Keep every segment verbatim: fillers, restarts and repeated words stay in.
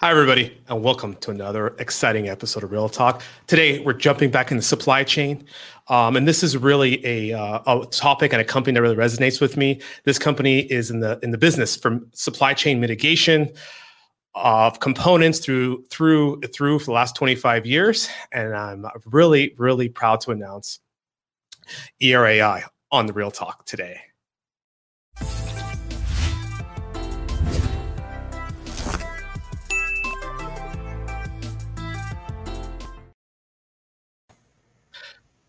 Hi, everybody, and welcome to another exciting episode of Real Talk. Today, we're jumping back in the supply chain, um, and this is really a, uh, a topic and a company that really resonates with me. This company is in the in the business from supply chain mitigation of components through through through for the last twenty-five years, and I'm really, really proud to announce E R A I on the Real Talk today.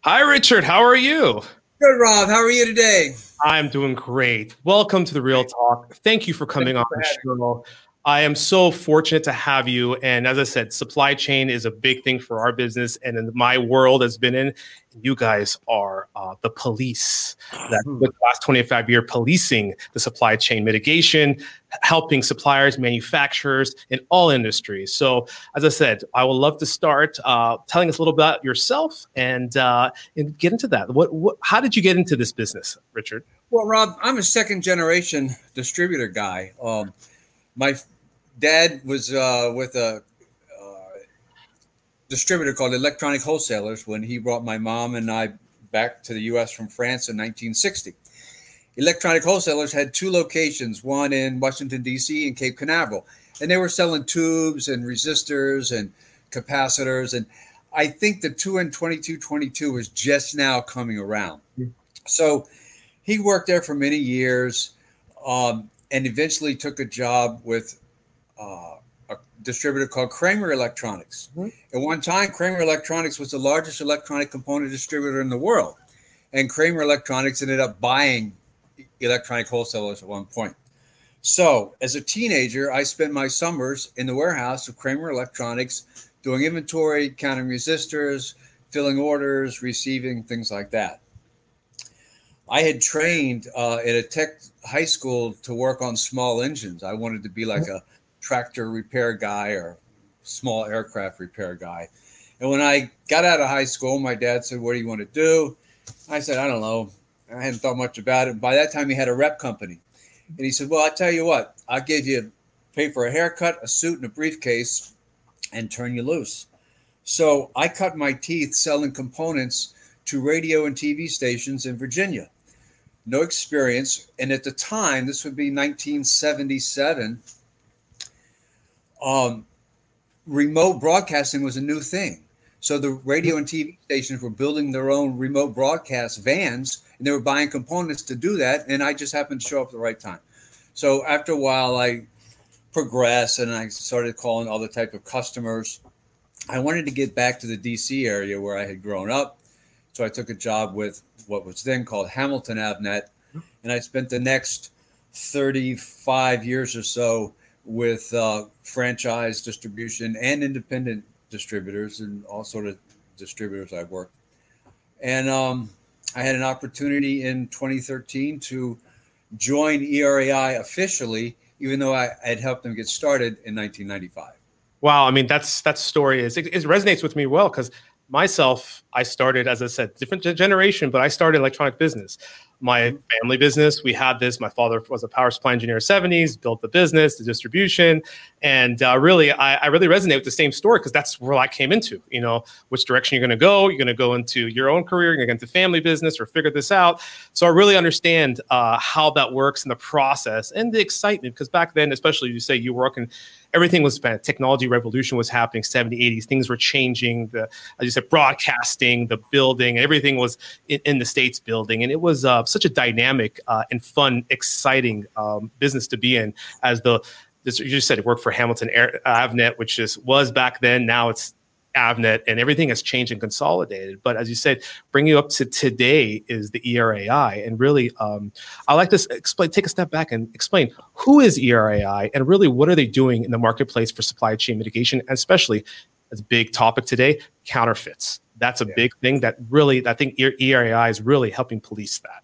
Hi, Richard. How are you? Good, Rob. How are you today? I'm doing great. Welcome to the Real Talk. Thank you for coming on the show. I am so fortunate to have you. And as I said, supply chain is a big thing for our business, and in my world has been in. You guys are uh, the police. That the last twenty-five year policing the supply chain mitigation, helping suppliers, manufacturers in all industries. So, as I said, I would love to start uh, telling us a little bit about yourself and uh, and get into that. What, what? How did you get into this business, Richard? Well, Rob, I'm a second generation distributor guy. Um, my Dad was uh, with a uh, distributor called Electronic Wholesalers when he brought my mom and I back to the U S from France in nineteen sixty. Electronic Wholesalers had two locations, one in Washington, D C and Cape Canaveral. And they were selling tubes and resistors and capacitors. And I think the two N twenty-two twenty-two was just now coming around. Mm-hmm. So he worked there for many years um, and eventually took a job with Uh, a distributor called Kramer Electronics. Mm-hmm. At one time, Kramer Electronics was the largest electronic component distributor in the world. And Kramer Electronics ended up buying Electronic Wholesalers at one point. So as a teenager, I spent my summers in the warehouse of Kramer Electronics doing inventory, counting resistors, filling orders, receiving, things like that. I had trained uh, at a tech high school to work on small engines. I wanted to be like mm-hmm. a tractor repair guy or small aircraft repair guy. And when I got out of high school, my dad said, "What do you want to do?" I said, "I don't know." I hadn't thought much about it. By that time, he had a rep company. And he said, "Well, I'll tell you what, I'll give you pay for a haircut, a suit, and a briefcase and turn you loose." So I cut my teeth selling components to radio and T V stations in Virginia. No experience. And at the time, this would be nineteen seventy-seven. Um, remote broadcasting was a new thing. So the radio and T V stations were building their own remote broadcast vans, and they were buying components to do that. And I just happened to show up at the right time. So after a while, I progressed and I started calling other type of customers. I wanted to get back to the D C area where I had grown up. So I took a job with what was then called Hamilton Avnet. And I spent the next thirty-five years or so with uh, franchise distribution and independent distributors and all sort of distributors I've worked. And um, I had an opportunity in twenty thirteen to join E R A I officially, even though I had helped them get started in nineteen ninety-five. Wow. I mean, that's that story is it, it resonates with me well, because myself, I started, as I said, different generation, but I started electronic business. My family business, we had this. My father was a power supply engineer in the seventies, built the business, the distribution. And uh, really, I, I really resonate with the same story, because that's where I came into, you know, which direction you're going to go. You're going to go into your own career, you're going to get into family business or figure this out. So I really understand uh, how that works and the process and the excitement, because back then, especially you say you were working, everything was bad. Technology revolution was happening, seventies, eighties, things were changing. The, as you said, broadcasting, the building, everything was in, in the States building. And it was uh, such a dynamic uh, and fun, exciting um, business to be in. As the, this, you just said, it worked for Hamilton Air, Avnet, which is, was back then. Now it's Avnet, and everything has changed and consolidated. But as you said, bringing you up to today is the E R A I. And really, um, I like to explain, take a step back and explain who is E R A I and really what are they doing in the marketplace for supply chain mitigation, and especially as a big topic today, counterfeits. That's a yeah. big thing that really, I think E R A I is really helping police that.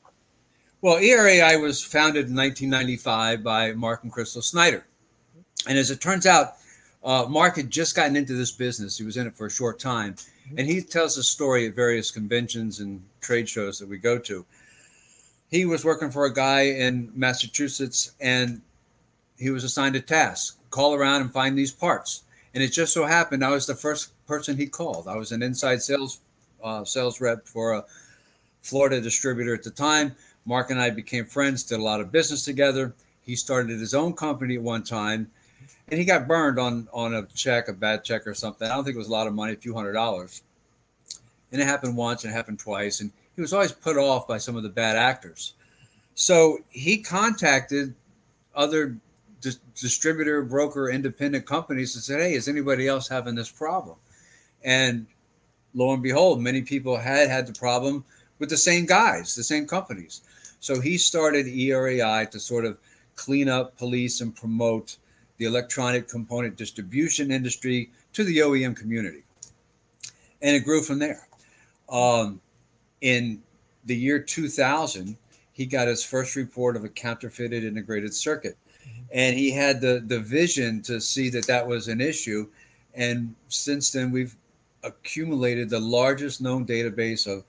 Well, E R A I was founded in nineteen ninety-five by Mark and Crystal Snyder. And as it turns out, uh, Mark had just gotten into this business. He was in it for a short time. And he tells a story at various conventions and trade shows that we go to. He was working for a guy in Massachusetts, and he was assigned a task, call around and find these parts. And it just so happened I was the first person he called. I was an inside sales uh, sales rep for a Florida distributor at the time. Mark and I became friends, did a lot of business together. He started his own company at one time, and he got burned on, on a check, a bad check or something. I don't think it was a lot of money, a few hundred dollars. And it happened once, and it happened twice. And he was always put off by some of the bad actors. So he contacted other dis- distributor, broker, independent companies and said, hey, is anybody else having this problem? And lo and behold, many people had had the problem with the same guys, the same companies. So he started E R A I to sort of clean up, police, and promote the electronic component distribution industry to the O E M community. And it grew from there. Um, in the year two thousand, he got his first report of a counterfeited integrated circuit. And he had the, the vision to see that that was an issue. And since then, we've accumulated the largest known database of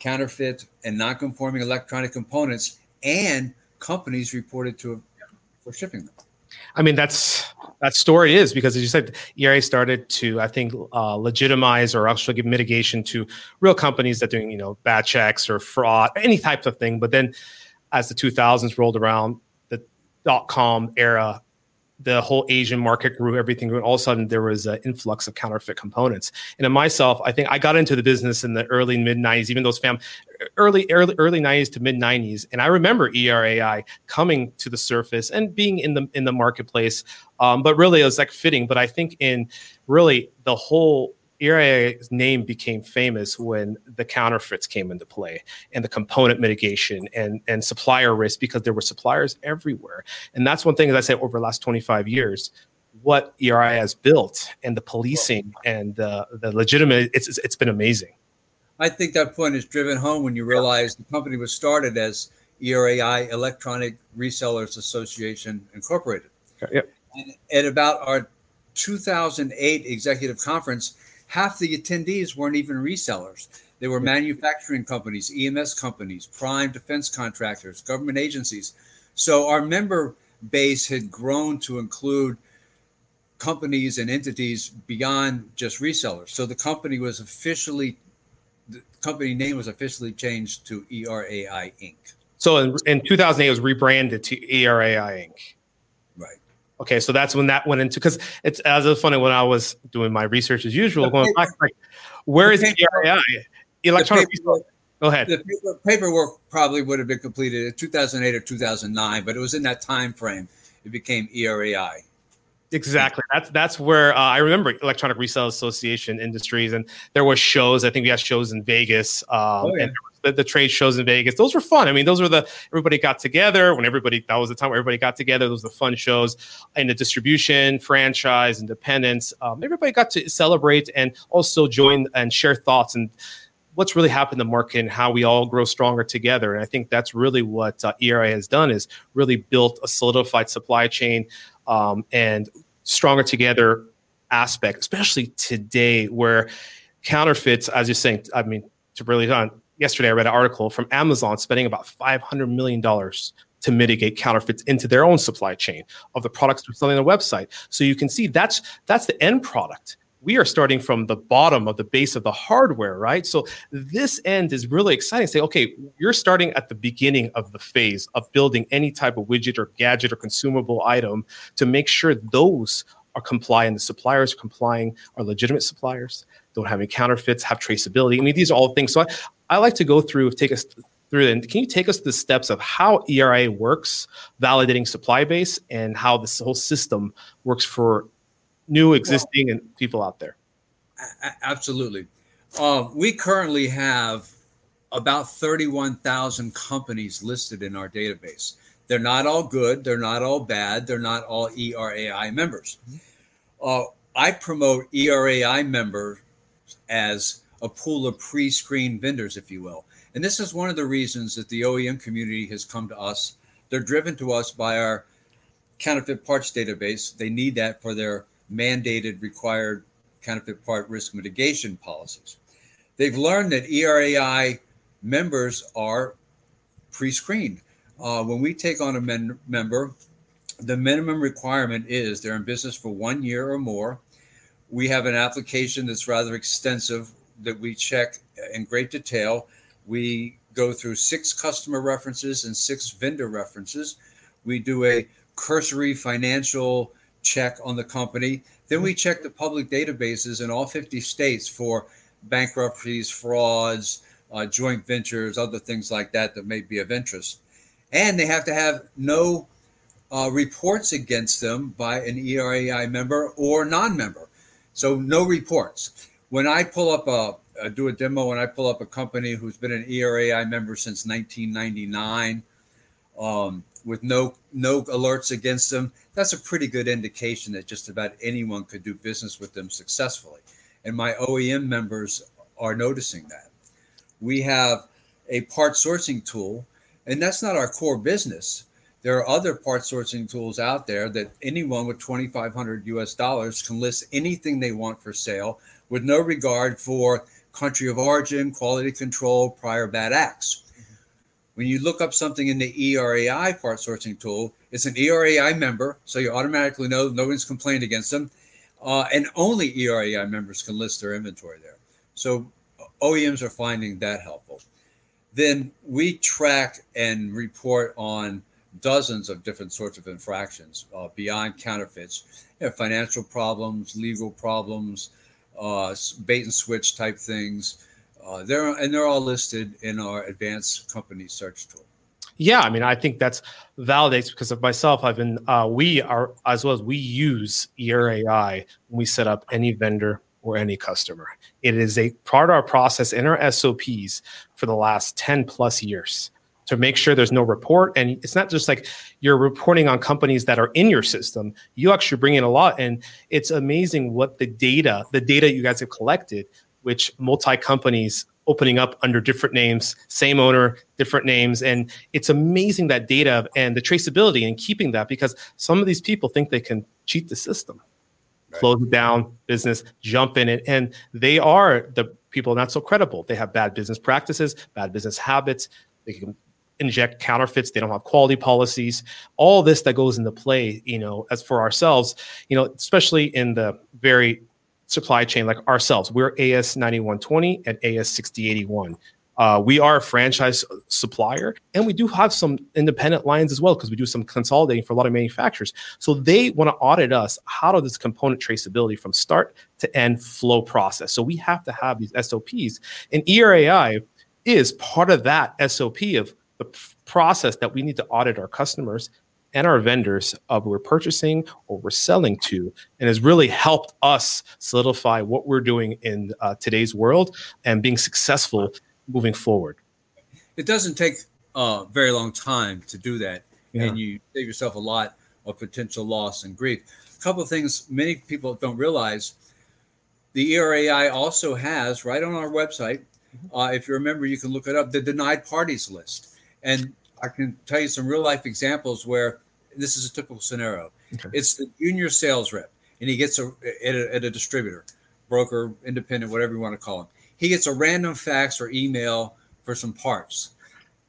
counterfeit and non-conforming electronic components and companies reported to for shipping them. I mean, that's that story is because, as you said, E R A started to, I think, uh, legitimize or actually give mitigation to real companies that doing, you know, bad checks or fraud, any type of thing. But then as the two thousands rolled around, the dot-com era, the whole Asian market grew, everything grew. And all of a sudden, there was an influx of counterfeit components. And in myself, I think I got into the business in the early mid nineties, even those fam early, early, early nineties to mid nineties. And I remember E R A I coming to the surface and being in the, in the marketplace. Um, but really it was like fitting, but I think in really the whole E R A I's name became famous when the counterfeits came into play and the component mitigation and, and supplier risk, because there were suppliers everywhere. And that's one thing, as I said, over the last twenty-five years, what E R A I has built and the policing and uh, the legitimate, it's, it's been amazing. I think that point is driven home when you realize the company was started as E R A I, Electronic Resellers Association Incorporated. Yeah. And at about our two thousand eight executive conference, half the attendees weren't even resellers. They were manufacturing companies, E M S companies, prime defense contractors, government agencies. So our member base had grown to include companies and entities beyond just resellers. So the company was officially, the company name was officially changed to E R A I Incorporated. So in, in two thousand eight, it was rebranded to E R A I Incorporated. Okay, so that's when that went into, because it's as it was funny when I was doing my research as usual, the going paper, back, like, where is paper, E R A I? Electronic paperwork, go ahead. The paper, paperwork probably would have been completed in two thousand eight or two thousand nine, but it was in that time frame it became E R A I. Exactly. That's that's where uh, I remember Electronic Resale Association Industries, and there were shows. I think we had shows in Vegas, um, oh, yeah. and the, the trade shows in Vegas. Those were fun. I mean, those were the everybody got together when everybody. That was the time where everybody got together. Those were the fun shows, and the distribution, franchise, independence. Um, everybody got to celebrate and also join and share thoughts and what's really happened in the market and how we all grow stronger together. And I think that's really what uh, E R A has done, is really built a solidified supply chain. Um, and stronger together aspect, especially today where counterfeits, as you're saying, I mean, to really on yesterday, I read an article from Amazon spending about five hundred million dollars to mitigate counterfeits into their own supply chain of the products they're selling on their website. So you can see that's that's the end product. We are starting from the bottom of the base of the hardware, right? So this end is really exciting. Say, okay, you're starting at the beginning of the phase of building any type of widget or gadget or consumable item to make sure those are complying, the suppliers are complying, are legitimate suppliers, don't have any counterfeits, have traceability. I mean, these are all things. So I, I like to go through, take us through, and can you take us to the steps of how E R A I works, validating supply base, and how this whole system works for new, existing, well, and people out there? Absolutely. Uh, we currently have about thirty-one thousand companies listed in our database. They're not all good. They're not all bad. They're not all E R A I members. Uh, I promote E R A I members as a pool of pre-screened vendors, if you will. And this is one of the reasons that the O E M community has come to us. They're driven to us by our counterfeit parts database. They need that for their mandated required counterfeit part risk mitigation policies. They've learned that E R A I members are pre-screened. Uh, when we take on a men- member, The minimum requirement is they're in business for one year or more. We have an application that's rather extensive that we check in great detail. We go through six customer references and six vendor references. We do a cursory financial check on the company. Then we check the public databases in all fifty states for bankruptcies, frauds, uh, joint ventures, other things like that that may be of interest. And they have to have no uh, reports against them by an E R A I member or non-member. So no reports. When I pull up a, I do a demo and I pull up a company who's been an E R A I member since nineteen ninety-nine um, with no no alerts against them, that's a pretty good indication that just about anyone could do business with them successfully. And my O E M members are noticing that. We have a part sourcing tool, and that's not our core business. There are other part sourcing tools out there that anyone with twenty-five hundred U S dollars can list anything they want for sale with no regard for country of origin, quality control, prior bad acts. When you look up something in the E R A I part sourcing tool, it's an E R A I member, so you automatically know no one's complained against them. Uh, and only E R A I members can list their inventory there. So O E Ms are finding that helpful. Then we track and report on dozens of different sorts of infractions uh, beyond counterfeits, you know, financial problems, legal problems, uh, bait and switch type things. Uh, they're and they're all listed in our advanced company search tool. Yeah, I mean, I think that's validates because of myself. I've been uh, we are as well as we use E R A I when we set up any vendor or any customer. It is a part of our process and our S O Ps for the last ten plus years. To make sure there's no report. And it's not just like you're reporting on companies that are in your system. You actually bring in a lot. And it's amazing what the data, the data you guys have collected, which multi-companies opening up under different names, same owner, different names. And it's amazing that data and the traceability and keeping that, because some of these people think they can cheat the system, right? Close it down, business, jump in it. And they are the people not so credible. They have bad business practices, bad business habits. They can inject counterfeits. They don't have quality policies, all this that goes into play, you know, as for ourselves, you know, especially in the very supply chain, like ourselves, we're A S ninety-one twenty and A S sixty eighty-one. Uh, we are a franchise supplier, and we do have some independent lines as well, because we do some consolidating for a lot of manufacturers. So they want to audit us. How does this component traceability from start to end flow process? So we have to have these S O Ps, and E R A I is part of that S O P of the process that we need to audit our customers and our vendors of we're purchasing or we're selling to, and has really helped us solidify what we're doing in uh, today's world and being successful moving forward. It doesn't take a uh, very long time to do that, yeah. And you save yourself a lot of potential loss and grief. A couple of things many people don't realize, the E R A I also has, right on our website, uh, if you remember, you can look it up, the denied parties list. And I can tell you some real life examples where this is a typical scenario. Okay. It's the junior sales rep, and he gets a at, a at a distributor, broker, independent, whatever you want to call him. He gets a random fax or email for some parts.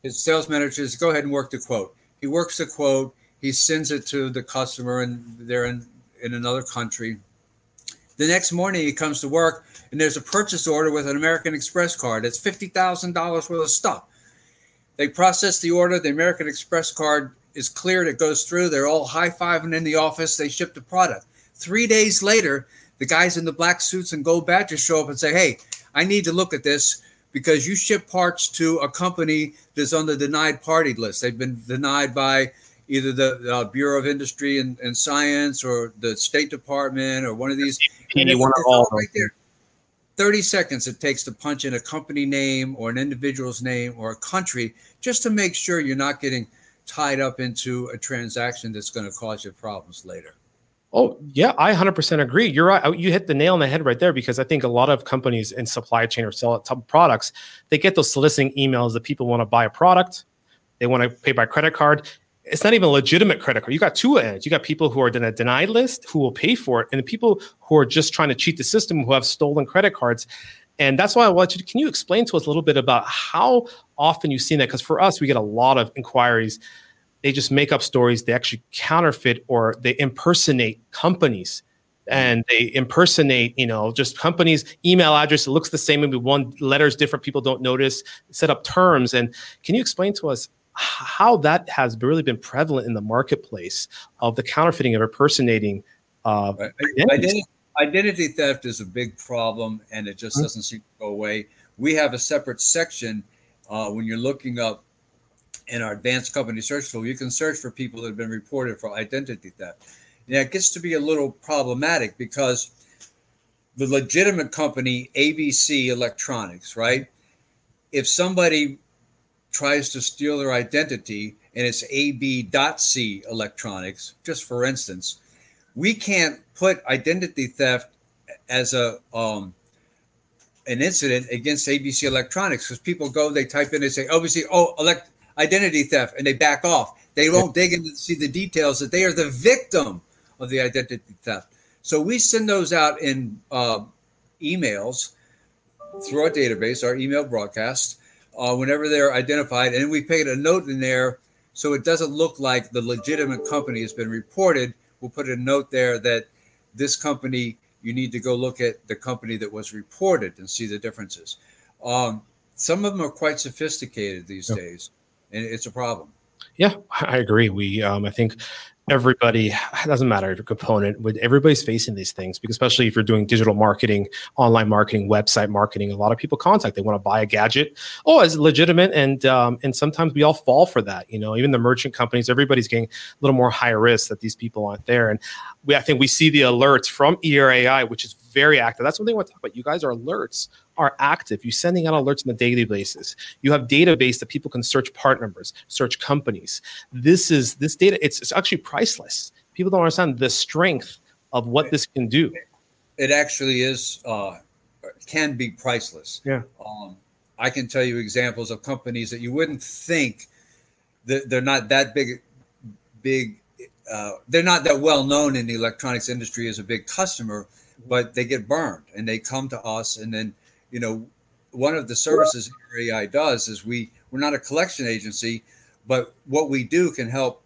His sales manager says, go ahead and work the quote. He works the quote. He sends it to the customer, and they're in, in another country. The next morning he comes to work, and there's a purchase order with an American Express card. It's fifty thousand dollars worth of stuff. They process the order. The American Express card is cleared. It goes through. They're all high-fiving in the office. They ship the product. Three days later, the guys in the black suits and gold badges show up and say, hey, I need to look at this because you ship parts to a company that's on the denied party list. They've been denied by either the uh, Bureau of Industry and, and Science or the State Department or one of these. And one of all right there. thirty seconds it takes to punch in a company name or an individual's name or a country just to make sure you're not getting tied up into a transaction that's going to cause you problems later. Oh, yeah, I one hundred percent agree. You're right. You hit the nail on the head right there, because I think a lot of companies in supply chain or sell products, they get those soliciting emails that people want to buy a product. They want to pay by credit card. It's not even a legitimate credit card. You got two ends. You got people who are in a denied list who will pay for it, and the people who are just trying to cheat the system who have stolen credit cards. And that's why I want you to, can you explain to us a little bit about how often you've seen that? Because for us, we get a lot of inquiries they just make up stories. They actually counterfeit or they impersonate companies. And they impersonate, you know, just companies' email address. It looks the same, maybe one letter's different. People don't notice. Set up terms. And can you explain to us how that has really been prevalent in the marketplace of the counterfeiting of impersonating? Uh, identity, identity theft is a big problem, and it just mm-hmm. doesn't seem to go away. We have a separate section uh, when you're looking up in our advanced company search tool. You can search for people that have been reported for identity theft. Now, it gets to be a little problematic because the legitimate company, A B C Electronics, right? If somebody tries to steal their identity and it's A B dot C Electronics, just for instance, we can't put identity theft as a um, an incident against A B C Electronics because people go, they type in, they say, obviously, oh, elect- identity theft, and they back off. They won't dig in to see the details that they are the victim of the identity theft. So we send those out in uh, emails through our database, our email broadcast, uh, whenever they're identified. And we paint a note in there so it doesn't look like the legitimate company has been reported. We'll put a note there that this company, you need to go look at the company that was reported and see the differences. Um, some of them are quite sophisticated these yeah. days, and it's a problem. Yeah, I agree. We, um, I think... Everybody, it doesn't matter your component, but everybody's facing these things, because especially if you're doing digital marketing, online marketing, website marketing, a lot of people contact. They want to buy a gadget. Oh, is it legitimate? And um, and sometimes we all fall for that. You know, even the merchant companies, everybody's getting a little more high risk that these people aren't there. And we, I think we see the alerts from E R A I, which is very active. That's one thing I want to talk about. You guys, are alerts are active. You're sending out alerts on a daily basis. You have database that people can search part numbers, search companies. This is this data. It's, it's actually priceless. People don't understand the strength of what it, this can do. It actually is uh, can be priceless. Yeah. Um, I can tell you examples of companies that you wouldn't think that they're not that big. Big. Uh, they're not that well known in the electronics industry as a big customer, but they get burned and they come to us. And then, you know, one of the services E R A I does is we, we're not a collection agency, but what we do can help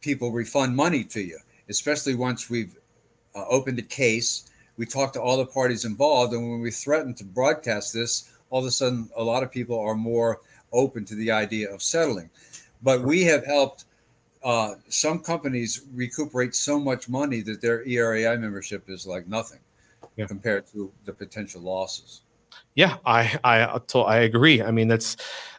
people refund money to you, especially once we've uh, opened a case. We talk to all the parties involved, and when we threaten to broadcast this, all of a sudden, a lot of people are more open to the idea of settling. But we have helped uh, some companies recuperate so much money that their E R A I membership is like nothing yeah. compared to the potential losses. Yeah, I I I agree. I mean, that's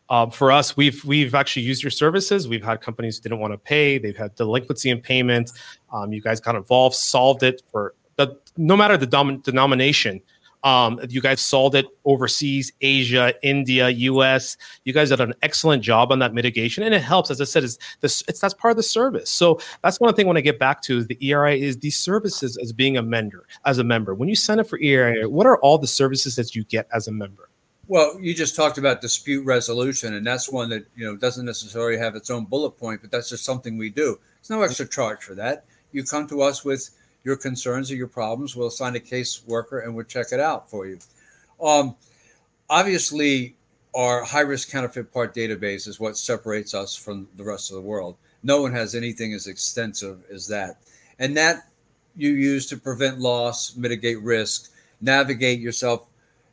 uh, for us. We've we've actually used your services. We've had companies who didn't want to pay. They've had delinquency in payment. Um, you guys got involved, solved it for the, no matter the dom- denomination. Um, you guys solved it overseas, Asia, India, U S. You guys did an excellent job on that mitigation, and it helps. As I said, is this it's that's part of the service. So that's one thing I want to get back to is the E R A I is these services as being a member. As a member, when you sign up for E R A I, what are all the services that you get as a member? Well, you just talked about dispute resolution, and that's one that you know doesn't necessarily have its own bullet point, but that's just something we do. There's no extra charge for that. You come to us with your concerns or your problems, we'll assign a caseworker and we'll check it out for you. Um, obviously, our high-risk counterfeit part database is what separates us from the rest of the world. No one has anything as extensive as that. And that you use to prevent loss, mitigate risk, navigate yourself,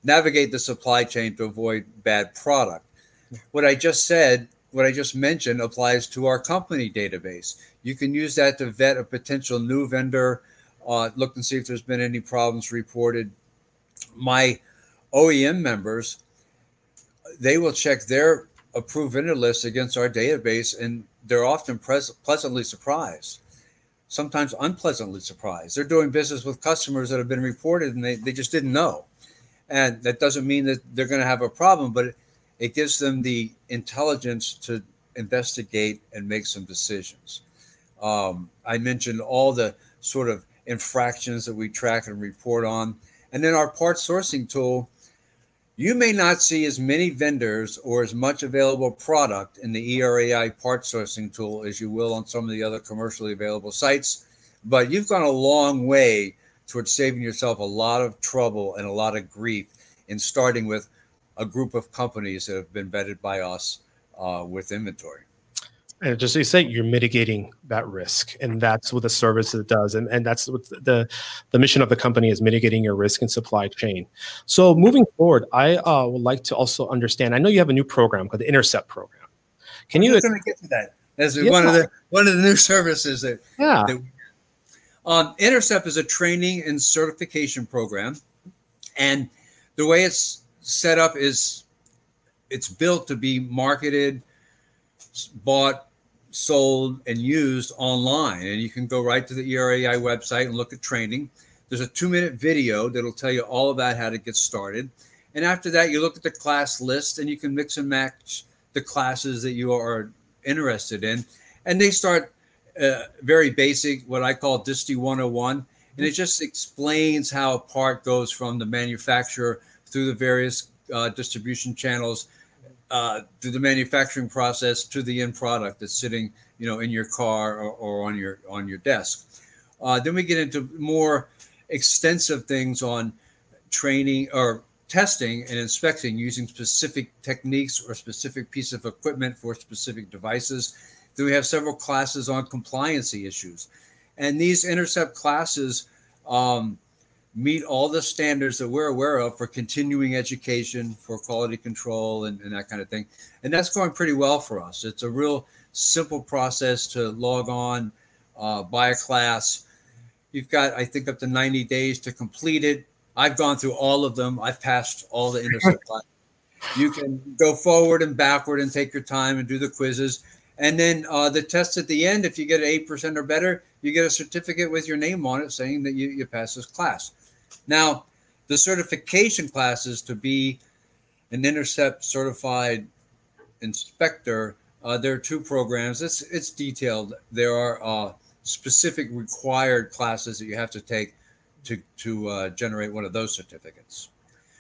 navigate the supply chain to avoid bad product. What I just said, what I just mentioned applies to our company database. You can use that to vet a potential new vendor, Uh, look and see if there's been any problems reported. My O E M members, they will check their approved vendor list against our database, and they're often pres- pleasantly surprised, sometimes unpleasantly surprised. They're doing business with customers that have been reported, and they, they just didn't know. And that doesn't mean that they're going to have a problem, but it, it gives them the intelligence to investigate and make some decisions. Um, I mentioned all the sort of infractions that we track and report on. And then our part sourcing tool, you may not see as many vendors or as much available product in the E R A I part sourcing tool as you will on some of the other commercially available sites, but you've gone a long way towards saving yourself a lot of trouble and a lot of grief in starting with a group of companies that have been vetted by us uh, with inventory. And just you say you're mitigating that risk, and that's what the service does, and and that's what the the mission of the company is: mitigating your risk in supply chain. So moving forward, I uh, would like to also understand. I know you have a new program called the Intercept program. Can I'm you? Going to get to that as yeah. one of the one of the new services that. Yeah. That, um, Intercept is a training and certification program, and the way it's set up is it's built to be marketed, bought, sold, and used online. And you can go right to the E R A I website and look at training. There's a two-minute video that'll tell you all about how to get started. And after that, you look at the class list, and you can mix and match the classes that you are interested in. And they start uh, very basic, what I call D I S T I one oh one. And it just explains how a part goes from the manufacturer through the various uh, distribution channels, Uh, through the manufacturing process to the end product that's sitting, you know, in your car or, or on your on your desk. Uh, then we get into more extensive things on training or testing and inspecting using specific techniques or specific piece of equipment for specific devices. Then we have several classes on compliancy issues, and these Intercept classes um, meet all the standards that we're aware of for continuing education, for quality control, and, and that kind of thing. And that's going pretty well for us. It's a real simple process to log on, uh, buy a class. You've got, I think, up to ninety days to complete it. I've gone through all of them. I've passed all the Intercept classes. You can go forward and backward and take your time and do the quizzes. And then uh, the test at the end, if you get an eight percent or better, you get a certificate with your name on it saying that you, you passed this class. Now, the certification classes to be an Intercept certified inspector, uh, there are two programs. It's it's detailed. There are uh, specific required classes that you have to take to to uh, generate one of those certificates.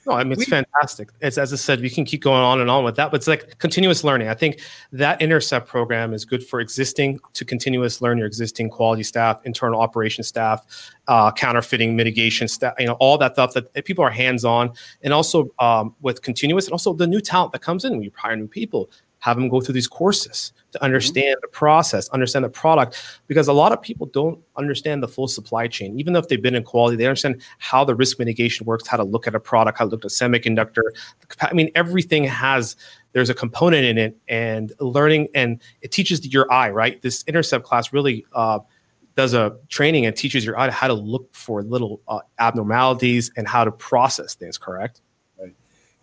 No, I mean, it's we, fantastic. It's, as I said, we can keep going on and on with that, but it's like continuous learning. I think that Intercept program is good for existing to continuous learn your existing quality staff, internal operations staff, uh, counterfeiting mitigation staff, you know, all that stuff that people are hands-on. And also um, with continuous, and also the new talent that comes in when you hire new people, have them go through these courses to understand mm-hmm. the process, understand the product, because a lot of people don't understand the full supply chain. Even if they've been in quality, they understand how the risk mitigation works, how to look at a product, how to look at a semiconductor. I mean, everything has, there's a component in it, and learning, and it teaches your eye, right? This Intercept class really uh, does a training and teaches your eye how to look for little uh, abnormalities and how to process things, correct?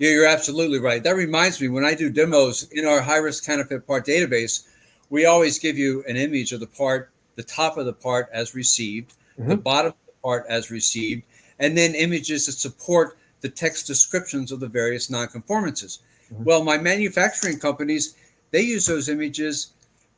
Yeah, you're absolutely right. That reminds me, when I do demos in our high-risk counterfeit part database, we always give you an image of the part, the top of the part as received, mm-hmm. the bottom of the part as received, and then images that support the text descriptions of the various nonconformances. Mm-hmm. Well, my manufacturing companies, they use those images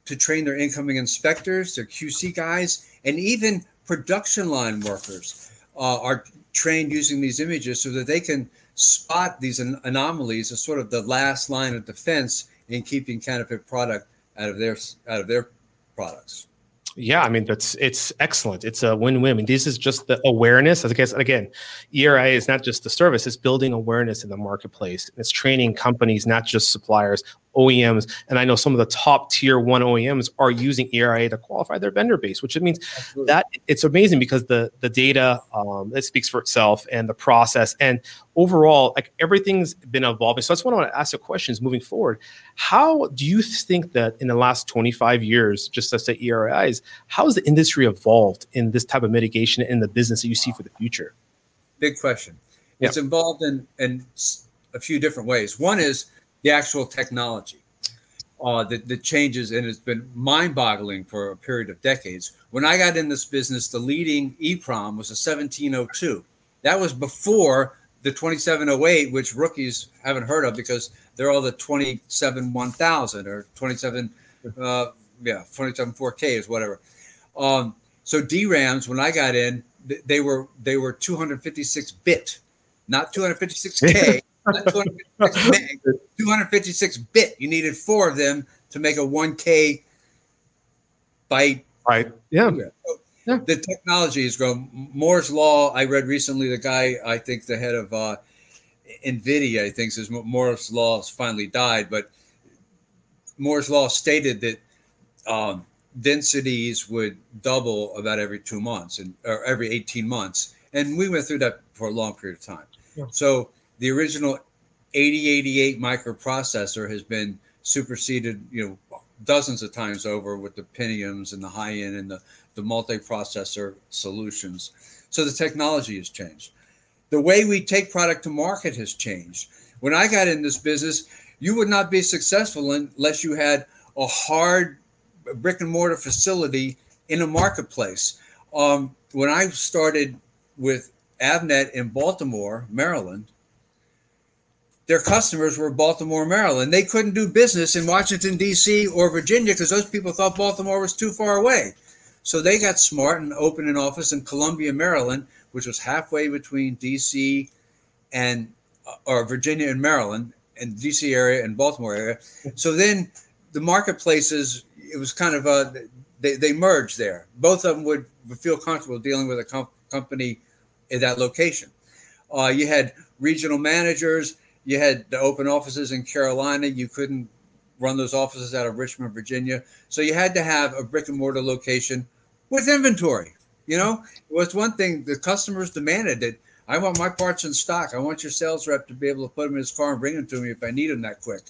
to train their incoming inspectors, their Q C guys, and even production line workers uh, are trained using these images so that they can spot these an- anomalies as sort of the last line of defense in keeping counterfeit product out of their out of their products. Yeah, I mean, that's it's excellent. It's a win-win. I mean, this is just the awareness. I guess, again, E R A I is not just the service. It's building awareness in the marketplace. It's training companies, not just suppliers, O E Ms. And I know some of the top tier one O E Ms are using E R A I to qualify their vendor base, which it means Absolutely. That it's amazing because the, the data, um, it speaks for itself, and the process. And overall, like, everything's been evolving. So that's what I want to ask you questions moving forward. How do you think that in the last twenty-five years, just as the E R A Is, how has the industry evolved in this type of mitigation in the business that you see for the future? Big question. Yeah. It's involved in, in a few different ways. One is the actual technology, uh, the, the changes, and it's been mind-boggling for a period of decades. When I got in this business, the leading EEPROM was a seventeen oh two. That was before the twenty-seven oh eight, which rookies haven't heard of because they're all the twenty-seven one thousand or twenty-seven uh, yeah, twenty-seven four K is whatever. Um, so D RAMs, when I got in, th- they were they were two fifty-six bit, not two fifty-six K, not two fifty-six meg, two fifty-six bit. You needed four of them to make a one K byte. Right. Yeah. So yeah. The technology has grown. Moore's Law. I read recently. The guy, I think, the head of uh, NVIDIA, I think, says Moore's Law has finally died. But Moore's Law stated that um, densities would double about every two months and or every eighteen months. And we went through that for a long period of time. Yeah. So the original eighty eighty-eight microprocessor has been superseded, you know, dozens of times over with the Pentiums and the high end and the, the multi-processor solutions. So the technology has changed. The way we take product to market has changed. When I got in this business, you would not be successful unless you had a hard brick and mortar facility in a marketplace. Um, when I started with Avnet in Baltimore, Maryland, their customers were Baltimore, Maryland. They couldn't do business in Washington, D C or Virginia because those people thought Baltimore was too far away. So they got smart and opened an office in Columbia, Maryland, which was halfway between D C and or Virginia and Maryland, and D C area and Baltimore area. So then the marketplaces, it was kind of a, they, they merged there. Both of them would feel comfortable dealing with a com- company in that location. Uh, you had regional managers. You had the open offices in Carolina. You couldn't run those offices out of Richmond, Virginia. So you had to have a brick and mortar location with inventory. You know, it was one thing the customers demanded that I want my parts in stock. I want your sales rep to be able to put them in his car and bring them to me if I need them that quick.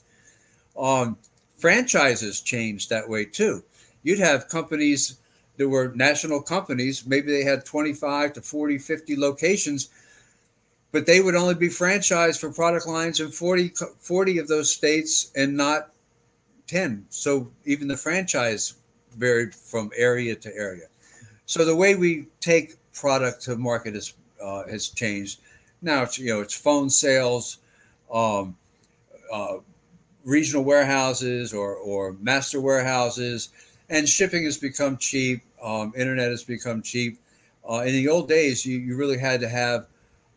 Um, franchises changed that way too. You'd have companies that were national companies. Maybe they had twenty-five to forty, fifty locations, but they would only be franchised for product lines in forty, forty of those states and not ten. So even the franchise varied from area to area. So the way we take product to market is Uh, has changed. Now it's, you know, it's phone sales, um, uh, regional warehouses or, or master warehouses, and shipping has become cheap. Um, internet has become cheap. Uh, in the old days, you, you really had to have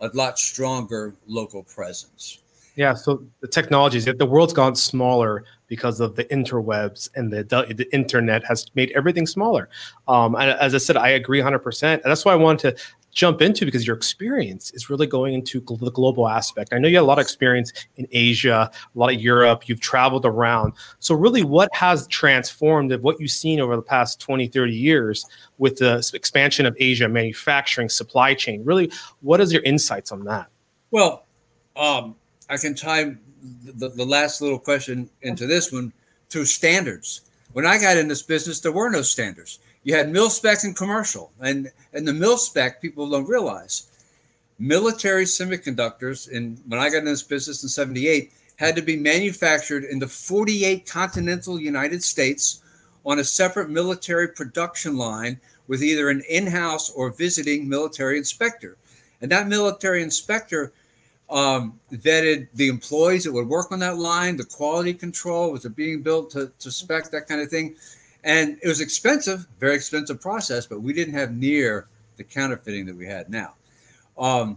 a lot stronger local presence. Yeah. So the technologies, the world's gone smaller because of the interwebs, and the the internet has made everything smaller. Um, and as I said, I agree one hundred percent. And that's why I wanted to jump into, because your experience is really going into gl- the global aspect. I know you had a lot of experience in Asia, a lot of Europe. You've traveled around. So really, what has transformed of what you've seen over the past twenty, thirty years with the expansion of Asia, manufacturing, supply chain? Really, what is your insights on that? Well, um, I can tie the, the last little question into this one to standards. When I got in this business, there were no standards. You had mil spec and commercial, and, and the mil spec people don't realize. Military semiconductors, and when I got in this business in seventy-eight, had to be manufactured in the forty-eight continental United States on a separate military production line with either an in-house or visiting military inspector. And that military inspector um, vetted the employees that would work on that line, the quality control, was it being built to, to spec, that kind of thing. And it was expensive, very expensive process, but we didn't have near the counterfeiting that we had now. Um,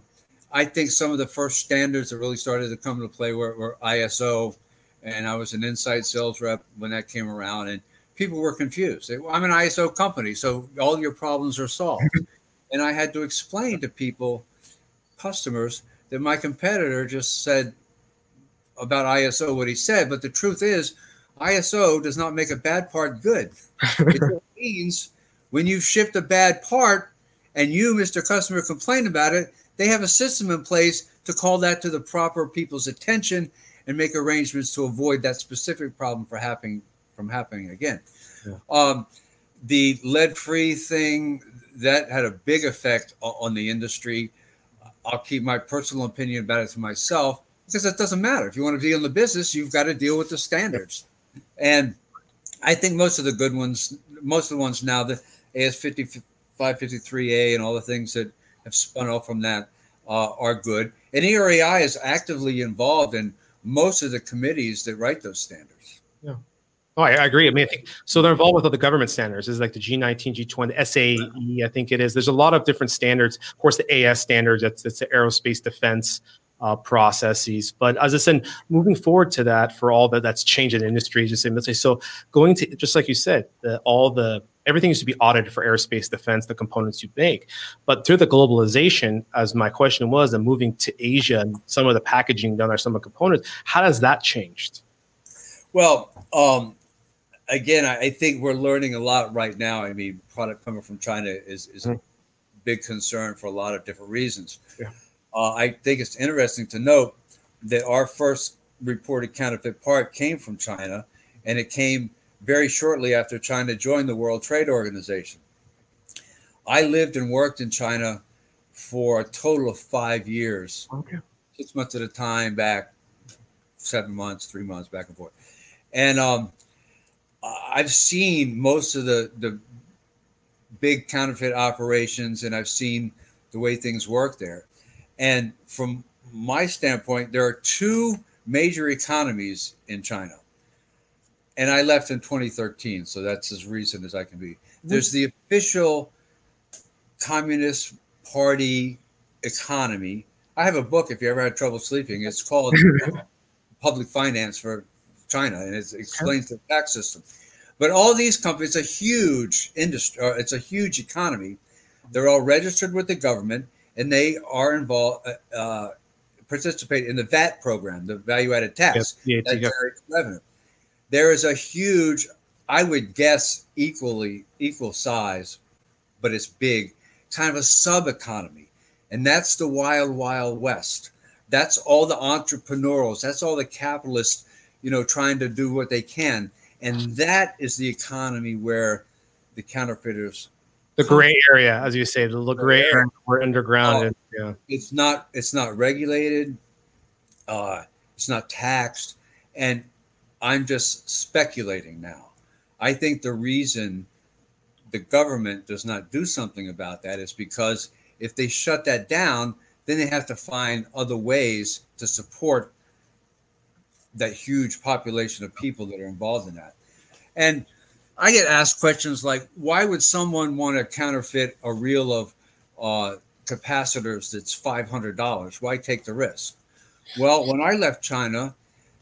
I think some of the first standards that really started to come into play were, were I S O, and I was an inside sales rep when that came around, and people were confused. They, well, I'm an I S O company, so all your problems are solved. And I had to explain to people, customers, that my competitor just said about I S O what he said, but the truth is, I S O does not make a bad part good. It just means when you ship a bad part and you, Mister Customer, complain about it, they have a system in place to call that to the proper people's attention and make arrangements to avoid that specific problem from happening from happening again. Yeah. Um, the lead-free thing, that had a big effect on the industry. I'll keep my personal opinion about it to myself because it doesn't matter. If you want to deal in the business, you've got to deal with the standards. And I think most of the good ones, most of the ones now, the A S fifty-five fifty-three A and all the things that have spun off from that uh, are good. And E R A I is actively involved in most of the committees that write those standards. Yeah. Oh, I, I agree. I mean, I think, so they're involved with other government standards. It's like the G nineteen, G twenty, the S A E, I think it is. There's a lot of different standards. Of course, the A S standards, that's, that's the aerospace defense Uh, processes. But as I said, moving forward to that, for all that that's changed in the industry, just say, so going to, just like you said, the, all the, everything used to be audited for aerospace defense, the components you make. But through the globalization, as my question was, and moving to Asia and some of the packaging done or some of the components, how has that changed? Well, um, again, I, I think we're learning a lot right now. I mean, product coming from China is, is mm-hmm. a big concern for a lot of different reasons. Yeah. Uh, I think it's interesting to note that our first reported counterfeit part came from China, and it came very shortly after China joined the World Trade Organization. I lived and worked in China for a total of five years, okay. six months at a time back, seven months, three months back and forth. And um, I've seen most of the, the big counterfeit operations, and I've seen the way things work there. And from my standpoint, there are two major economies in China. And I left in twenty thirteen, so that's as recent as I can be. There's the official Communist Party economy. I have a book, if you ever had trouble sleeping, it's called Public Finance for China, and it explains the tax system. But all these companies, it's a huge industry, or it's a huge economy. They're all registered with the government, and they are involved, uh, participate in the V A T program, the value-added tax, yes, that yes, generates yes. revenue. There is a huge, I would guess, equally equal size, but it's big, kind of a sub-economy. And that's the wild, wild west. That's all the entrepreneurs. That's all the capitalists, you know, trying to do what they can. And that is the economy where the counterfeiters. The gray area, as you say, the gray area where underground. Oh, yeah. It's not, it's not regulated. Uh, it's not taxed. And I'm just speculating now. I think the reason the government does not do something about that is because if they shut that down, then they have to find other ways to support that huge population of people that are involved in that. And I get asked questions like, why would someone want to counterfeit a reel of uh, capacitors that's five hundred dollars? Why take the risk? Well, when I left China,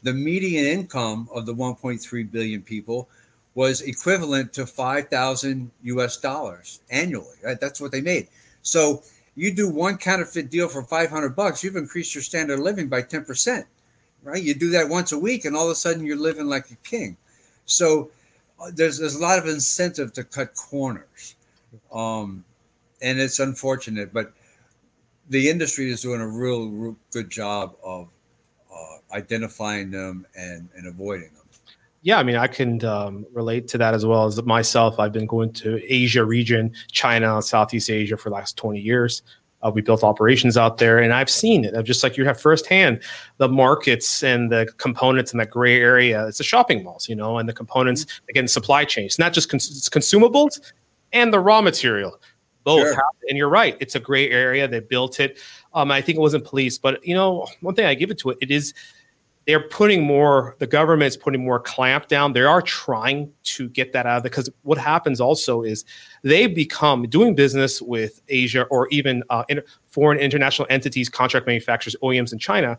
the median income of the one point three billion people was equivalent to five thousand U S dollars annually. Right? That's what they made. So you do one counterfeit deal for five hundred bucks, you've increased your standard of living by ten percent, right? You do that once a week and all of a sudden you're living like a king. So uh, there's, there's a lot of incentive to cut corners. Um, and it's unfortunate, but the industry is doing a real, real good job of uh, identifying them and, and avoiding them. Yeah, I mean, I can um, relate to that as well as myself. I've been going to Asia region, China, Southeast Asia for the last twenty years. Uh, we built operations out there, and I've seen it. I've just like you have firsthand the markets and the components in that gray area. It's the shopping malls, you know, and the components, mm-hmm. again, supply chain. It's not just cons- it's consumables and the raw material. Both sure. happen. And you're right. It's a gray area. They built it. Um, I think it wasn't police, but, you know, one thing I give it to it, it is – they're putting more, the government's putting more clamp down. They are trying to get that out of it because what happens also is they become doing business with Asia or even uh, in foreign international entities, contract manufacturers, O E Ms in China.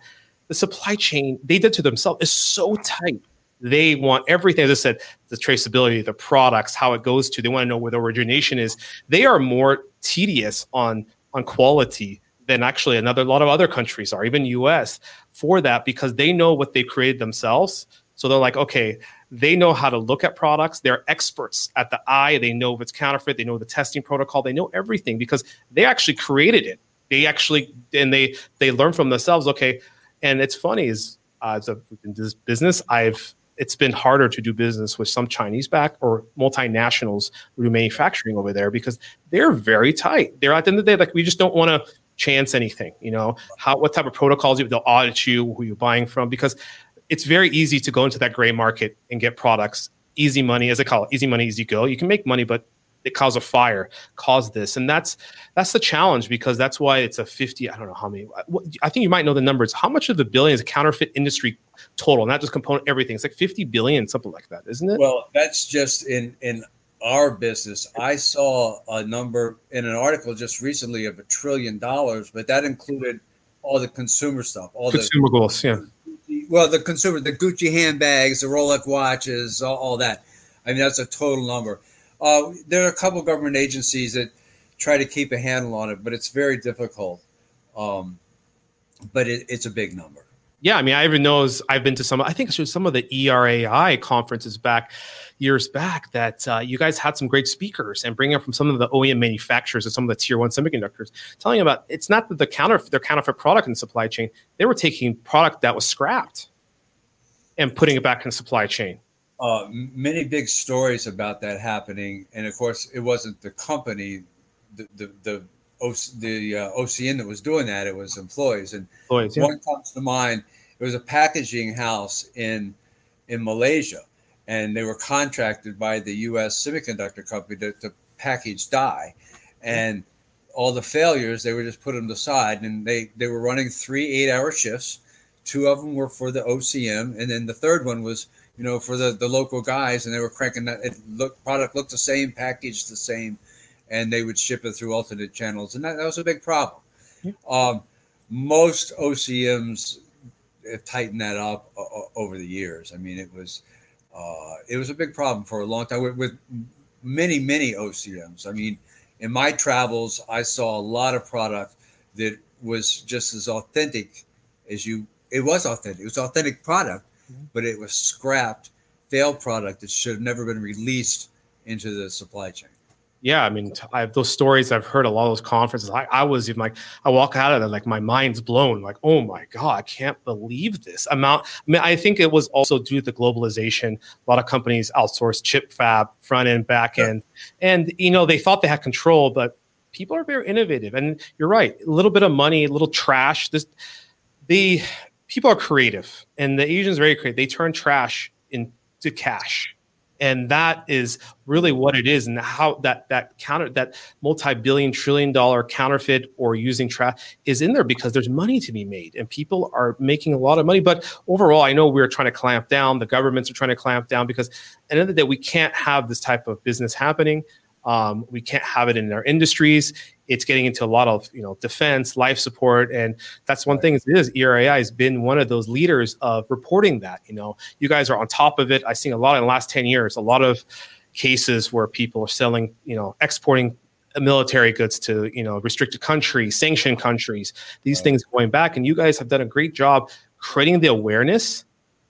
The supply chain they did to themselves is so tight. They want everything, as I said, the traceability, the products, how it goes to. They want to know where the origination is. They are more tedious on, on quality than actually another lot of other countries are, even U S, for that because they know what they created themselves. So they're like, okay, they know how to look at products. They're experts at the eye. They know if it's counterfeit. They know the testing protocol. They know everything because they actually created it. They actually, and they they learn from themselves. Okay, and it's funny is uh, as a, in this business, I've it's been harder to do business with some Chinese back or multinationals who do manufacturing over there because they're very tight. They're at the end of the day, like we just don't want to chance anything, you know, how, what type of protocols you, they'll audit you, who you're buying from, because it's very easy to go into that gray market and get products, easy money, as I call it, easy money, easy go. You can make money, but it caused a fire, caused this. And that's, that's the challenge because that's why it's a fifty, I don't know how many, I think you might know the numbers. How much of the billion is a counterfeit industry total, not just component, everything. It's like fifty billion, something like that, isn't it? Well, that's just in, in, our business. I saw a number in an article just recently of a trillion dollars, but that included all the consumer stuff, all consumer the consumer goals. Yeah. Well, the consumer, the Gucci handbags, the Rolex watches, all, all that. I mean, that's a total number. Uh, there are a couple of government agencies that try to keep a handle on it, but it's very difficult. Um, but it, it's a big number. Yeah, I mean, I even know I've been to some, I think some of the E R A I conferences back years back that uh, you guys had some great speakers and bringing up from some of the O E M manufacturers and some of the tier one semiconductors, telling about it's not that the counterfeit, their counterfeit product in the supply chain, they were taking product that was scrapped and putting it back in the supply chain. Uh, many big stories about that happening. And of course, it wasn't the company, the, the, the, the uh, O C N that was doing that, it was employees. And employees, yeah. One comes to mind, it was a packaging house in in Malaysia, and they were contracted by the U S semiconductor company to, to package die. And all the failures, they were just put them aside, and they, they were running three eight-hour shifts. Two of them were for the O C M, and then the third one was, you know, for the, the local guys, and they were cranking that. It looked, product looked the same, packaged the same, and they would ship it through alternate channels. And that, that was a big problem. Yeah. Um, most O C Ms have tightened that up uh, over the years. I mean, it was uh, it was a big problem for a long time with, with many, many O C Ms. I mean, in my travels, I saw a lot of product that was just as authentic as you. It was authentic. It was authentic product, mm-hmm. but it was scrapped, failed product that should have never been released into the supply chain. Yeah, I mean, I have those stories. I've heard a lot of those conferences. I, I was even like, I walk out of there like my mind's blown. Like, oh my God, I can't believe this amount. I mean, I think it was also due to globalization. A lot of companies outsourced chip fab, front end, back end, yeah. and you know they thought they had control, but people are very innovative. And you're right, a little bit of money, a little trash. This, the people are creative, and the Asians are very creative. They turn trash into cash. And that is really what it is, and how that that counter that multi-billion, trillion-dollar counterfeit or using trash is in there because there's money to be made, and people are making a lot of money. But overall, I know we're trying to clamp down. The governments are trying to clamp down because at the end of the day, we can't have this type of business happening. Um, we can't have it in our industries. It's getting into a lot of you know defense, life support, and that's one thing. It is E R A I has been one of those leaders of reporting that. You know, you guys are on top of it. I've seen a lot in the last ten years, a lot of cases where people are selling, you know, exporting military goods to you know restricted countries, sanctioned countries. These right. things going back, and you guys have done a great job creating the awareness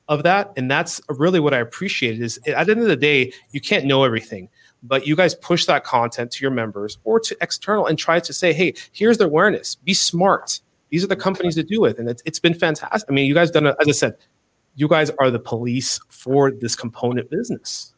of that, and that's really what I appreciate. Is at the end of the day, you can't know everything. But you guys push that content to your members or to external and try to say, hey, here's the awareness. Be smart. These are the companies to do it. And it's, it's been fantastic. I mean, you guys done, a, as I said, you guys are the police for this component business.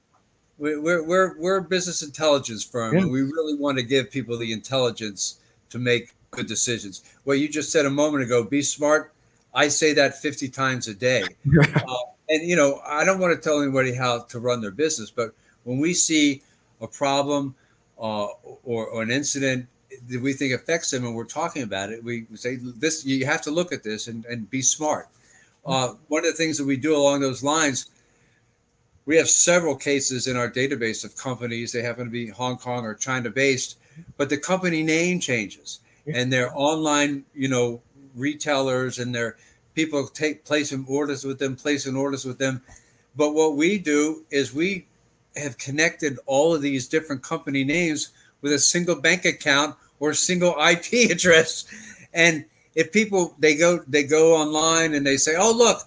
We're we're we're a business intelligence firm. Yeah. And we really want to give people the intelligence to make good decisions. What you just said a moment ago, be smart. I say that fifty times a day. uh, and, you know, I don't want to tell anybody how to run their business. But when we see a problem uh, or, or an incident that we think affects them and we're talking about it, we say this, you have to look at this and, and be smart. Uh, one of the things that we do along those lines, we have several cases in our database of companies. They happen to be Hong Kong or China based, but the company name changes and they're online, you know, retailers and their people take place in orders with them, place in orders with them. But what we do is we have connected all of these different company names with a single bank account or a single I P address. And if people, they go, they go online and they say, oh, look,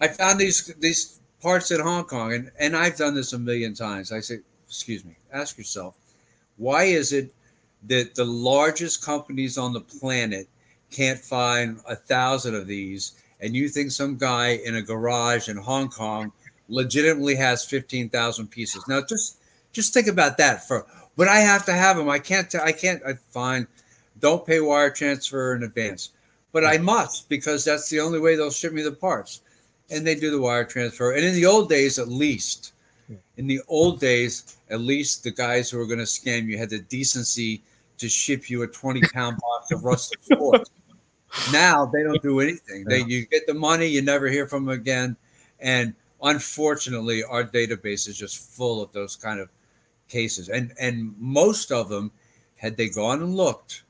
I found these, these parts in Hong Kong. And, and I've done this a million times. I say, excuse me, ask yourself, why is it that the largest companies on the planet can't find a thousand of these? And you think some guy in a garage in Hong Kong legitimately has fifteen thousand pieces. Now just, just think about that for, but I have to have them. I can't, t- I can't, I fine. Don't pay wire transfer in advance, but I must, because that's the only way they'll ship me the parts. And they do the wire transfer. And in the old days, at least in the old days, at least the guys who were going to scam you had the decency to ship you a twenty pound box of rusted forks. Now they don't do anything. They, you get the money, you never hear from them again. And unfortunately, our database is just full of those kind of cases. And and most of them, had they gone and looked,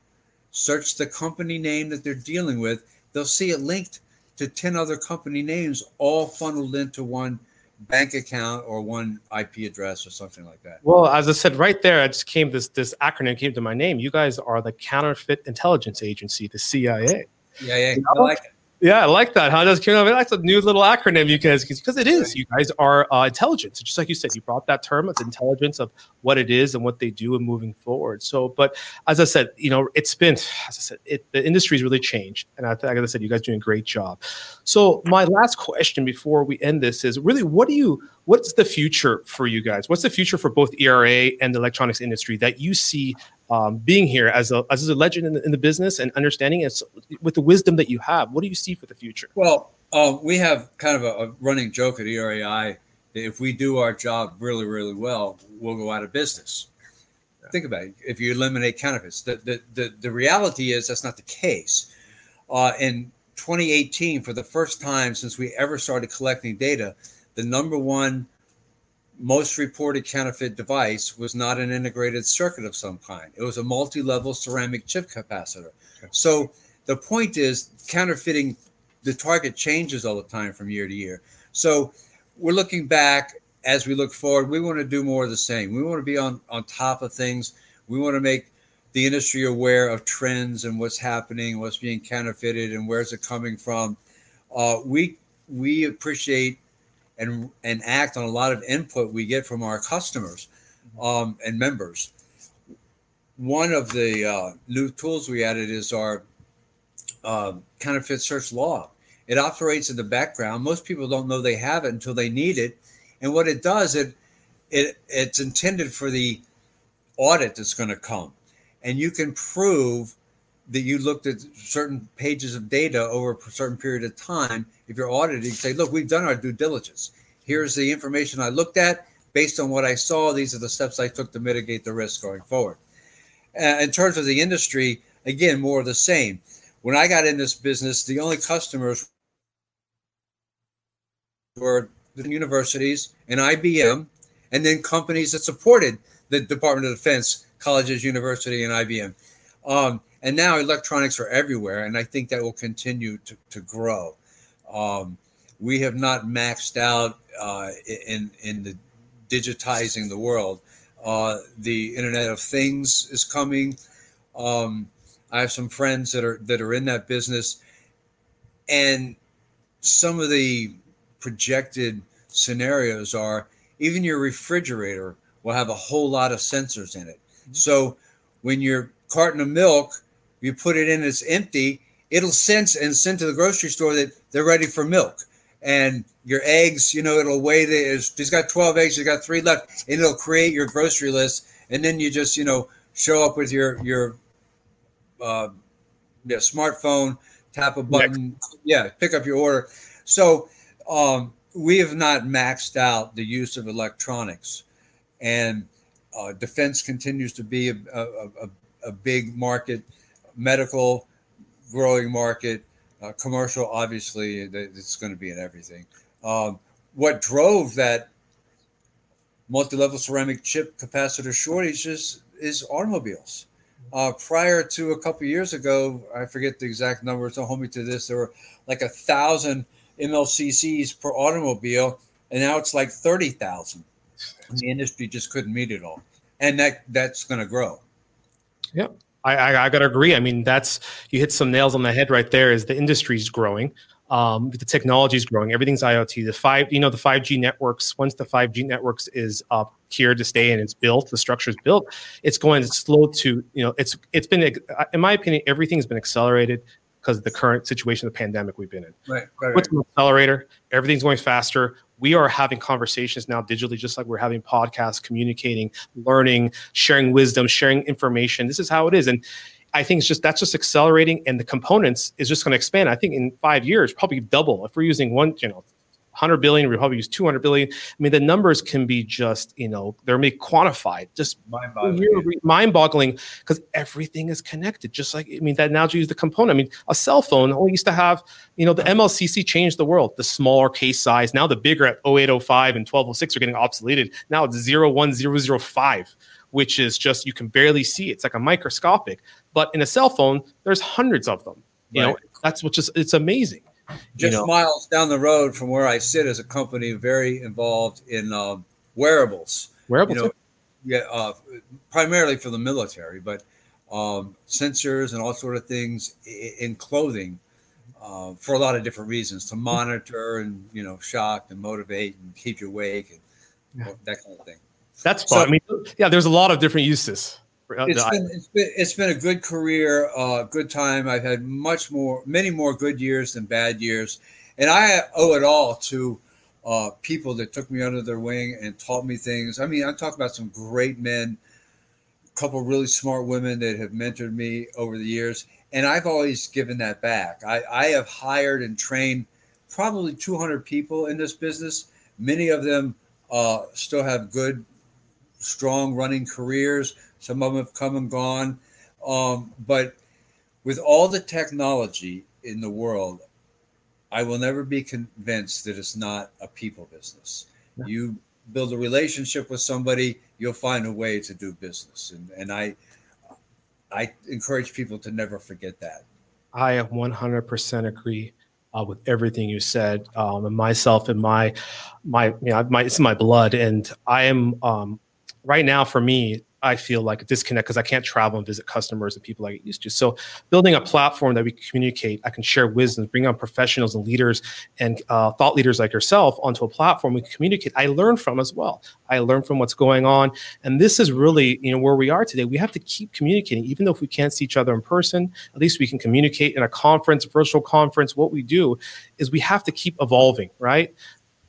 searched the company name that they're dealing with, they'll see it linked to ten other company names all funneled into one bank account or one I P address or something like that. Well, as I said, right there, I just came this this acronym came to my name. You guys are the Counterfeit Intelligence Agency, the C I A. Yeah, yeah, I like it. Yeah, I like that, huh? That's, that's a new little acronym you guys, because it is. You guys are uh, intelligence. Just like you said, you brought that term. It's intelligence of what it is and what they do and moving forward. So, but as I said, you know, it's been, as I said, it, the industry's really changed. And I, like I said, you guys are doing a great job. So my last question before we end this is really, what do you, what's the future for you guys? What's the future for both E R A and the electronics industry that you see Um, being here as a as a legend in the, in the business and understanding it with the wisdom that you have? What do you see for the future? Well, uh, we have kind of a, a running joke at E R A I that if we do our job really, really well, we'll go out of business. Yeah. Think about it. If you eliminate counterfeits, the the the, the reality is that's not the case. Uh, in twenty eighteen, for the first time since we ever started collecting data, the number one most reported counterfeit device was not an integrated circuit of some kind. It was a multi-level ceramic chip capacitor. Okay. So the point is counterfeiting, the target changes all the time from year to year. So we're looking back as we look forward. We want to do more of the same. We want to be on, on top of things. We want to make the industry aware of trends and what's happening, what's being counterfeited, and where's it coming from. Uh, we we appreciate and and act on a lot of input we get from our customers um, and members. One of the uh, new tools we added is our uh, counterfeit search log. It operates in the background. Most people don't know they have it until they need it. And what it does, it it it's intended for the audit that's gonna come. And you can prove that you looked at certain pages of data over a certain period of time. If you're audited, you say, look, we've done our due diligence. Here's the information I looked at. Based on what I saw, these are the steps I took to mitigate the risk going forward. Uh, in terms of the industry, again, more of the same. When I got in this business, the only customers were the universities and I B M, and then companies that supported the Department of Defense, colleges, university, and I B M. Um, And now electronics are everywhere, and I think that will continue to, to grow. Um, we have not maxed out uh, in in the digitizing the world. Uh, the Internet of Things is coming. Um, I have some friends that are that are in that business, and some of the projected scenarios are even your refrigerator will have a whole lot of sensors in it. So when you're carton of milk, you put it in, it's empty, it'll sense and send to the grocery store that they're ready for milk. And your eggs, you know, it'll weigh the, he's got twelve eggs, he's got three left, and it'll create your grocery list. And then you just, you know, show up with your, your, uh, your smartphone, tap a button. Next. Yeah. Pick up your order. So, um, we have not maxed out the use of electronics, and, uh, defense continues to be a, a, a, a big market. Medical, growing market, uh, commercial, obviously, it's going to be in everything. Um, what drove that multi-level ceramic chip capacitor shortages is automobiles. Uh, prior to a couple of years ago, I forget the exact numbers, don't hold me to this, there were like a thousand M L C Cs per automobile, and now it's like thirty thousand. The industry just couldn't meet it all. And that that's going to grow. Yep. I, I, I got to agree. I mean, that's, you hit some nails on the head right there. Is the industry's growing, um, the technology's growing, everything's IoT. The five, you know, the five G networks. Once the five G networks is up here to stay and it's built, the structure is built, it's going slow to, you know, it's it's been, in my opinion, everything's been accelerated because of the current situation, the pandemic we've been in. Right. right What's right. An accelerator? Everything's going faster. We are having conversations now digitally, just like we're having podcasts, communicating, learning, sharing wisdom, sharing information. This is how it is. And I think it's just, that's just accelerating, and the components is just going to expand. I think in five years, probably double. If we're using one, you know, one hundred billion, we probably use two hundred billion. I mean, the numbers can be just, you know, they're made quantified, just mind-boggling, mind-boggling, because everything is connected. Just like, I mean, that analogy is the component. I mean, a cell phone only used to have, you know, the M L C C changed the world, the smaller case size. Now the bigger at oh eight oh five and twelve oh six are getting obsoleted. Now it's zero one zero zero five, which is just, you can barely see. It's like a microscopic. But in a cell phone, there's hundreds of them. You right. know, that's what just, it's amazing. Just you know. miles down the road from where I sit is a company very involved in um, wearables. Wearables, you know, yeah, uh, primarily for the military, but um, sensors and all sort of things in clothing. uh, for a lot of different reasons, to monitor and, you know, shock and motivate and keep you awake and yeah. that kind of thing. That's fun. So, I mean, yeah, there's a lot of different uses. It's been, it's been it's been a good career, uh, good time. I've had much more, many more good years than bad years, and I owe it all to uh, people that took me under their wing and taught me things. I mean, I talk about some great men, a couple of really smart women that have mentored me over the years, and I've always given that back. I, I have hired and trained probably two hundred people in this business. Many of them uh, still have good, strong running careers. Some of them have come and gone. Um, but with all the technology in the world, I will never be convinced that it's not a people business. Yeah. You build a relationship with somebody, you'll find a way to do business. And, and I I encourage people to never forget that. I one hundred percent agree uh, with everything you said. Um, and myself and my, my, you know, my, it's my blood. And I am, um, right now for me, I feel like a disconnect because I can't travel and visit customers and people like I used to. So building a platform that we communicate, I can share wisdom, bring on professionals and leaders and uh, thought leaders like yourself onto a platform we can communicate. I learn from as well. I learn from what's going on. And this is really, you know, where we are today. We have to keep communicating, even though if we can't see each other in person, at least we can communicate in a conference, a virtual conference. What we do is we have to keep evolving, right?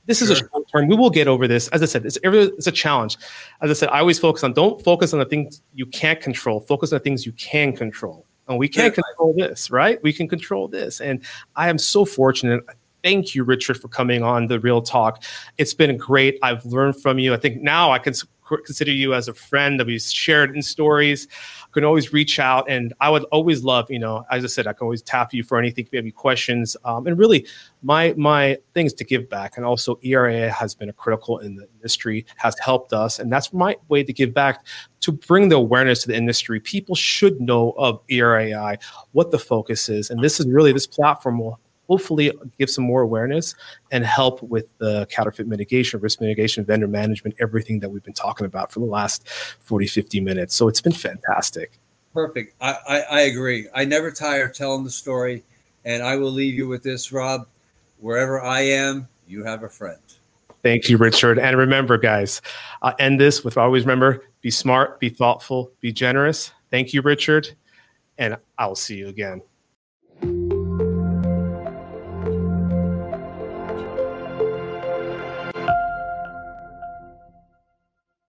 This is sure. a short term. We will get over this. As I said, it's, it's a challenge. As I said, I always focus on, don't focus on the things you can't control. Focus on the things you can control. And we can control this, right? We can control this. And I am so fortunate. Thank you, Richard, for coming on The Real Talk. It's been great. I've learned from you. I think now I can consider you as a friend that we've shared in stories. I can always reach out. And I would always love, you know, as I said, I can always tap you for anything if you have any questions. Um, and really, my my thing is to give back. And also, E R A I has been a critical in the industry, has helped us. And that's my way to give back, to bring the awareness to the industry. People should know of E R A I, what the focus is. And this is really, this platform will hopefully give some more awareness and help with the counterfeit mitigation, risk mitigation, vendor management, everything that we've been talking about for the last forty, fifty minutes. So it's been fantastic. Perfect. I, I, I agree. I never tire telling the story. And I will leave you with this, Rob. Wherever I am, you have a friend. Thank you, Richard. And remember, guys, I'll end this with, always remember, be smart, be thoughtful, be generous. Thank you, Richard. And I'll see you again.